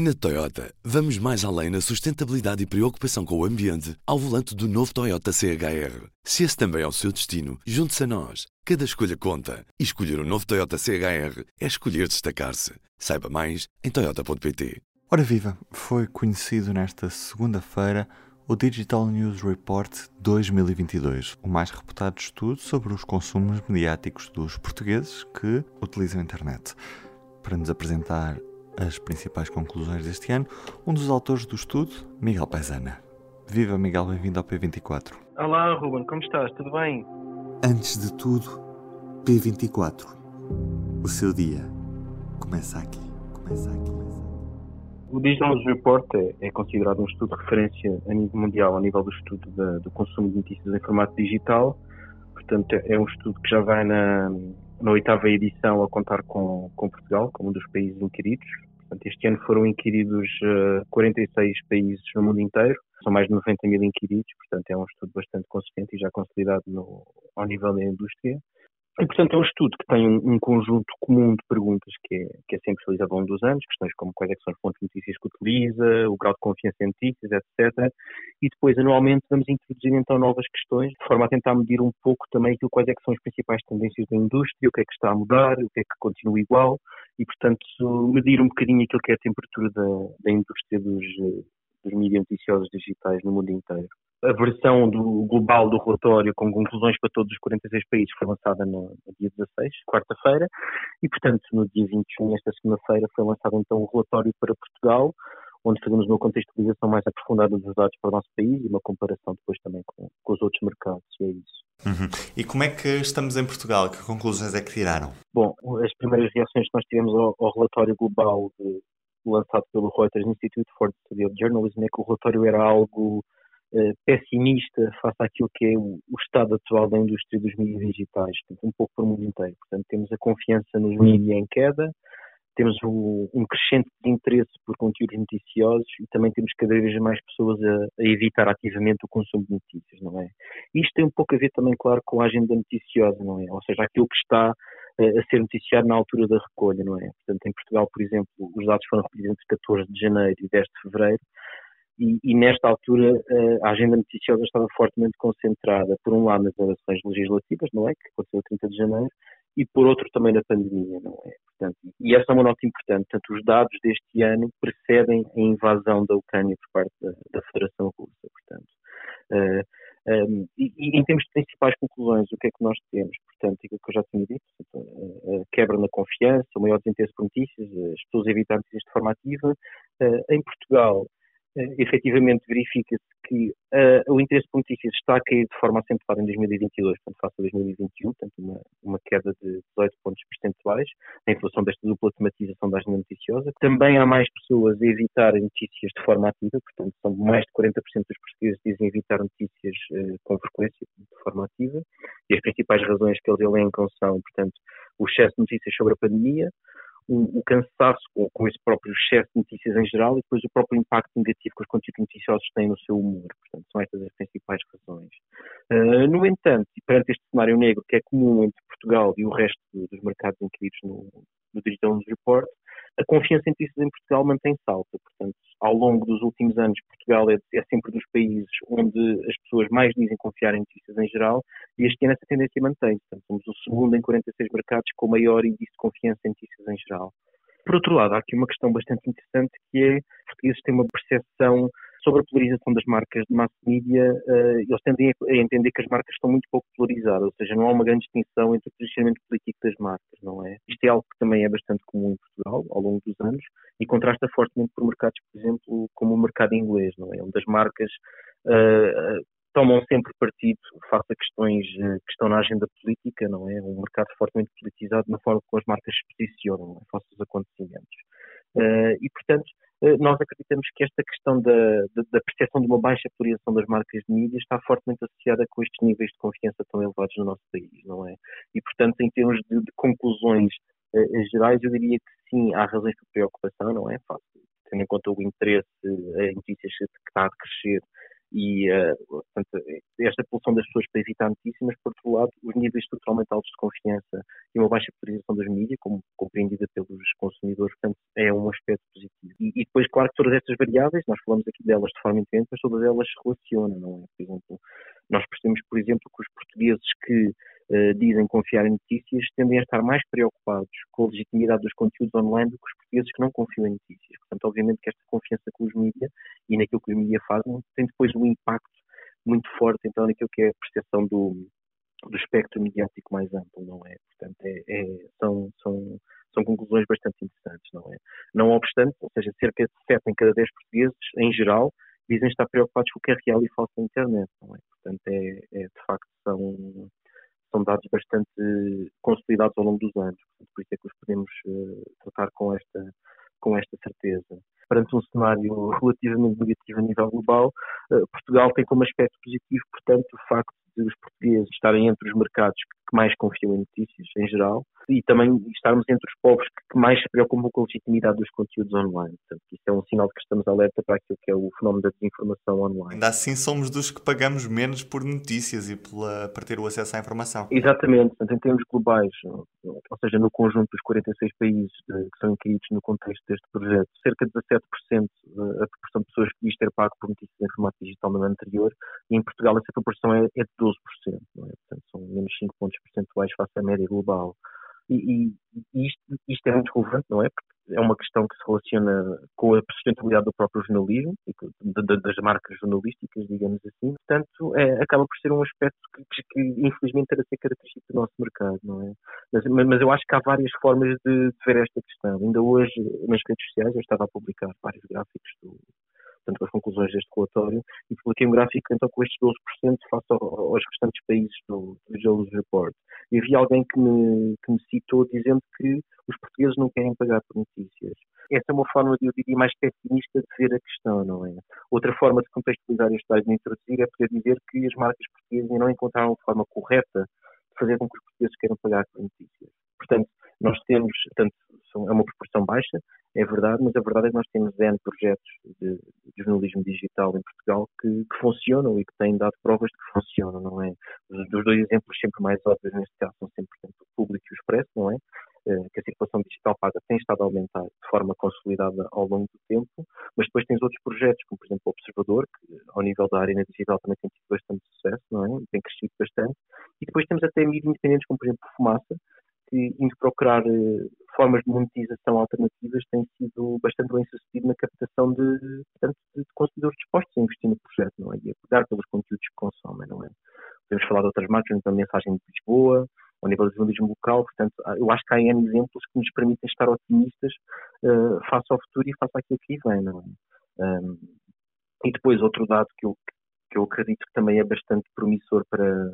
Na Toyota, vamos mais além na sustentabilidade e preocupação com o ambiente ao volante do novo Toyota CHR. Se esse também é o seu destino, junte-se a nós. Cada escolha conta. E escolher o novo Toyota CHR é escolher destacar-se. Saiba mais em toyota.pt. Ora viva, foi conhecido nesta segunda-feira o Digital News Report 2022, o mais reputado estudo sobre os consumos mediáticos dos portugueses que utilizam a internet. Para nos apresentar as principais conclusões deste ano, um dos autores do estudo, Miguel Paisana. Viva Miguel, bem-vindo ao P24. Olá Ruben, como estás? Tudo bem? Antes de tudo, P24. O seu dia começa aqui. O Digital News Report é considerado um estudo de referência a nível mundial, a nível do estudo do consumo de notícias em formato digital. Portanto, é um estudo que já vai na oitava edição a contar com Portugal, como um dos países inquiridos. Este ano foram inquiridos 46 países no mundo inteiro, são mais de 90 mil inquiridos, portanto é um estudo bastante consistente e já consolidado ao nível da indústria. E, portanto, é um estudo que tem um conjunto comum de perguntas que é sempre realizado ao longo dos anos, questões como quais é que são as fontes de notícias que utiliza, o grau de confiança em notícias, etc. E depois, anualmente, vamos introduzir então novas questões, de forma a tentar medir um pouco também aquilo quais é que são as principais tendências da indústria, o que é que está a mudar, o que é que continua igual, e, portanto, medir um bocadinho aquilo que é a temperatura da indústria dos mídias noticiosos digitais no mundo inteiro. A versão global do relatório com conclusões para todos os 46 países foi lançada no dia 16, quarta-feira, e, portanto, no dia 21, esta segunda-feira, foi lançado então o relatório para Portugal, onde fazemos uma contextualização mais aprofundada dos dados para o nosso país e uma comparação depois também com os outros mercados, e é isso. Uhum. E como é que estamos em Portugal? Que conclusões é que tiraram? Bom, as primeiras reações que nós tivemos ao relatório global lançado pelo Reuters Institute for the Study of Journalism é que o relatório era algo pessimista face àquilo que é o estado atual da indústria dos mídias digitais, um pouco para o mundo inteiro. Portanto, temos a confiança nos mídias em queda, temos um crescente desinteresse por conteúdos noticiosos e também temos cada vez mais pessoas a evitar ativamente o consumo de notícias, não é? Isto tem um pouco a ver também, claro, com a agenda noticiosa, não é? Ou seja, aquilo que está a ser noticiado na altura da recolha, não é? Portanto, em Portugal, por exemplo, os dados foram recolhidos entre 14 de janeiro e 10 de fevereiro, e nesta altura a agenda noticiosa estava fortemente concentrada, por um lado, nas eleições legislativas, não é? Que aconteceu a 30 de janeiro, e por outro também na pandemia, não é? Portanto, e essa é uma nota importante. Portanto, os dados deste ano precedem a invasão da Ucrânia por parte da Federação Russa, portanto. E em termos de principais conclusões, o que é que nós temos? Portanto, aquilo que eu já tinha dito, a quebra na confiança, o maior desinteresse por notícias, as pessoas evitarem notícias de forma ativa. Em Portugal, efetivamente verifica-se que o interesse por notícias está a cair de forma acentuada em 2022, portanto, face a 2021, portanto, uma queda de 18 pontos percentuais, em função desta dupla tematização da agenda noticiosa. Também há mais pessoas a evitar notícias de forma ativa, portanto, são mais de 40% dos portugueses que dizem evitar notícias com frequência, de forma ativa, e as principais razões que eles elencam são, portanto, o excesso de notícias sobre a pandemia, o cansaço com esse próprio excesso de notícias em geral e depois o próprio impacto negativo que os conteúdos noticiosos têm no seu humor. Portanto, são estas as principais razões. No entanto, e perante este cenário negro que é comum entre Portugal e o resto dos mercados inquiridos no Digital News Report, a confiança em notícias em Portugal mantém-se alta. Portanto, ao longo dos últimos anos, Portugal é sempre dos países onde as pessoas mais dizem confiar em notícias em geral e este ano essa tendência mantém-se. Portanto, somos o segundo em 46 mercados com maior índice de confiança em notícias em geral. Por outro lado, há aqui uma questão bastante interessante que é que os portugueses têm uma percepção sobre a polarização das marcas de mass media. Eles tendem a entender que as marcas estão muito pouco polarizadas, ou seja, não há uma grande distinção entre o posicionamento político das marcas, não é? Isto é algo que também é bastante comum em Portugal ao longo dos anos e contrasta fortemente por mercados, por exemplo, como o mercado inglês, não é? Onde as marcas tomam sempre partido face a questões que estão na agenda política, não é? Um mercado fortemente politizado na forma como as marcas se posicionam face aos acontecimentos. E, portanto, nós acreditamos que esta questão da percepção de uma baixa polarização das marcas de mídia está fortemente associada com estes níveis de confiança tão elevados no nosso país, não é? E, portanto, em termos de conclusões gerais, eu diria que sim, há razões de preocupação, não é? Tendo em conta o interesse em notícias que está a crescer e, portanto, esta pulsão das pessoas para evitar notícias, mas, por outro lado, os níveis estruturalmente altos de confiança e uma baixa polarização das mídias, como compreendida pelos consumidores, portanto, é um aspecto positivo. E depois, claro que todas estas variáveis, nós falamos aqui delas de forma intensa, mas todas elas se relacionam, não é? Por exemplo, nós percebemos, por exemplo, que os portugueses que dizem confiar em notícias tendem a estar mais preocupados com a legitimidade dos conteúdos online do que os portugueses que não confiam em notícias. Portanto, obviamente que esta confiança com os mídias e naquilo que os mídias fazem tem depois um impacto muito forte, então, naquilo que é a percepção do espectro mediático mais amplo, não é? Portanto, são conclusões bastante interessantes, não é? Não obstante, ou seja, cerca de 7 em cada 10 portugueses, em geral, dizem estar preocupados com o que é real e falso na internet, não é? Portanto, de facto, são dados bastante consolidados ao longo dos anos, portanto, por isso é que os podemos tratar com esta certeza. Perante um cenário relativamente negativo a nível global, Portugal tem como aspecto positivo, portanto, o facto de os portugueses estarem entre os mercados que mais confiam em notícias, em geral, e também estarmos entre os povos que mais se preocupam com a legitimidade dos conteúdos online. Portanto, isso é um sinal de que estamos alerta para aquilo que é o fenómeno da desinformação online. Ainda assim, somos dos que pagamos menos por notícias e para ter o acesso à informação. Exatamente. Portanto, em termos globais, ou seja, no conjunto dos 46 países que são incluídos no contexto deste projeto, cerca de 17% a proporção de pessoas que diz ter pago por notícias em formato digital no ano anterior, e em Portugal essa proporção é de 12%, não é? Portanto, são menos 5 pontos percentuais face à média global. E isto é muito relevante, não é? Porque é uma questão que se relaciona com a sustentabilidade do próprio jornalismo, das marcas jornalísticas, digamos assim. Portanto, acaba por ser um aspecto que infelizmente era ser característico do nosso mercado, não é? Mas eu acho que há várias formas de ver esta questão. Ainda hoje, nas redes sociais, eu estava a publicar vários gráficos portanto, com as conclusões deste relatório, e publiquei um gráfico então com estes 12% face aos restantes países do Digital News Report. E havia alguém que me citou dizendo que os portugueses não querem pagar por notícias. Essa é uma forma, eu diria, mais pessimista de ver a questão, não é? Outra forma de contextualizar este dado e de introduzir é poder dizer que as marcas portuguesas ainda não encontraram a forma correta de fazer com que os portugueses queiram pagar por notícias. Portanto, nós temos, é uma proporção baixa, é verdade, mas a verdade é que nós temos N projetos de jornalismo digital em Portugal que funcionam e que têm dado provas de que funcionam, não é? Os dois exemplos sempre mais óbvios neste caso são sempre, portanto, o Público e o Expresso, não é? Que a circulação digital paga tem estado a aumentar de forma consolidada ao longo do tempo, mas depois tens outros projetos, como por exemplo o Observador, que ao nível da arena digital também tem tido bastante sucesso, não é? Tem crescido bastante. E depois temos até mídias independentes, como por exemplo o Fumaça, que, indo procurar formas de monetização alternativas, tem sido bastante bem sucedido na captação de consumidores dispostos a investir no projeto, não é? E a pagar pelos conteúdos que consomem, não é? Podemos falar de outras marcas, da Mensagem de Lisboa, ao nível do jornalismo local, portanto, eu acho que há N exemplos que nos permitem estar otimistas face ao futuro e face àquilo que vem, não é? E depois, outro dado que eu acredito que também é bastante promissor para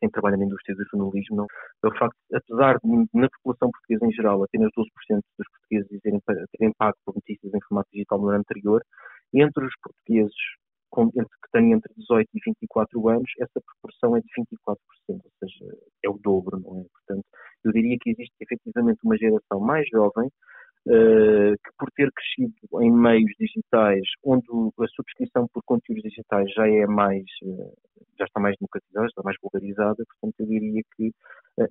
quem trabalha na indústria do jornalismo, não? É o facto, apesar de, na população portuguesa em geral, apenas 12% dos portugueses terem pago por notícias em formato digital no ano anterior, entre os portugueses que têm entre 18 e 24 anos, essa proporção é de 24%, ou seja, é o dobro, não é? Portanto, eu diria que existe efetivamente uma geração mais jovem que, por ter crescido em meios digitais, onde a subscrição por conteúdos digitais já é mais, já está mais democratizada, está mais vulgarizada, portanto eu diria que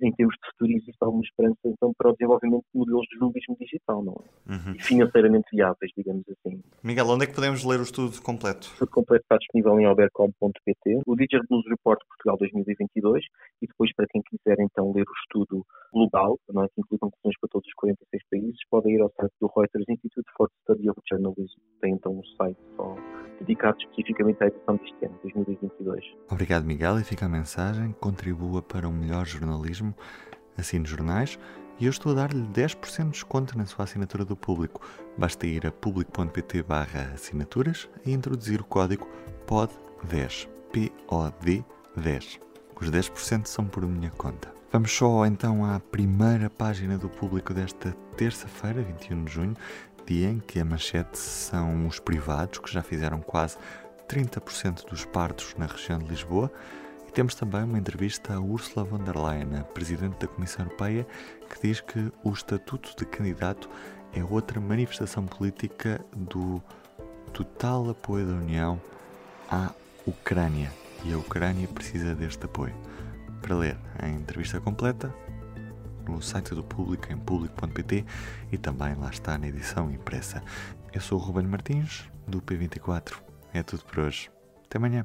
em termos de futuro existe alguma esperança então para o desenvolvimento de modelos de jornalismo digital, não é? Uhum. E financeiramente viáveis, digamos assim. Miguel, onde é que podemos ler o estudo completo? O estudo completo está disponível em obercom.pt, o Digital News Report Portugal 2022, e depois para quem quiser então ler o estudo global, não é? Que inclui conclusões para todos os 46 países, pode ir ao site do Reuters Institute for the Study of Journalism, tem então um site só dedicado especificamente à edição deste ano, 2022. Obrigado, Miguel, e fica a mensagem: contribua para um melhor jornalismo, assine jornais, e eu estou a dar-lhe 10% de desconto na sua assinatura do Público. Basta ir a público.pt/assinaturas e introduzir o código POD10, POD10. Os 10% são por minha conta. Vamos só então à primeira página do Público desta terça-feira, 21 de junho, dia em que a manchete são os privados, que já fizeram quase 30% dos partos na região de Lisboa. E temos também uma entrevista a Ursula von der Leyen, a Presidente da Comissão Europeia, que diz que o estatuto de candidato é outra manifestação política do total apoio da União à Ucrânia. E a Ucrânia precisa deste apoio. Para ler a entrevista completa, no site do Público, em público.pt, e também lá está na edição impressa. Eu sou o Ruben Martins, do P24. É tudo por hoje. Até amanhã.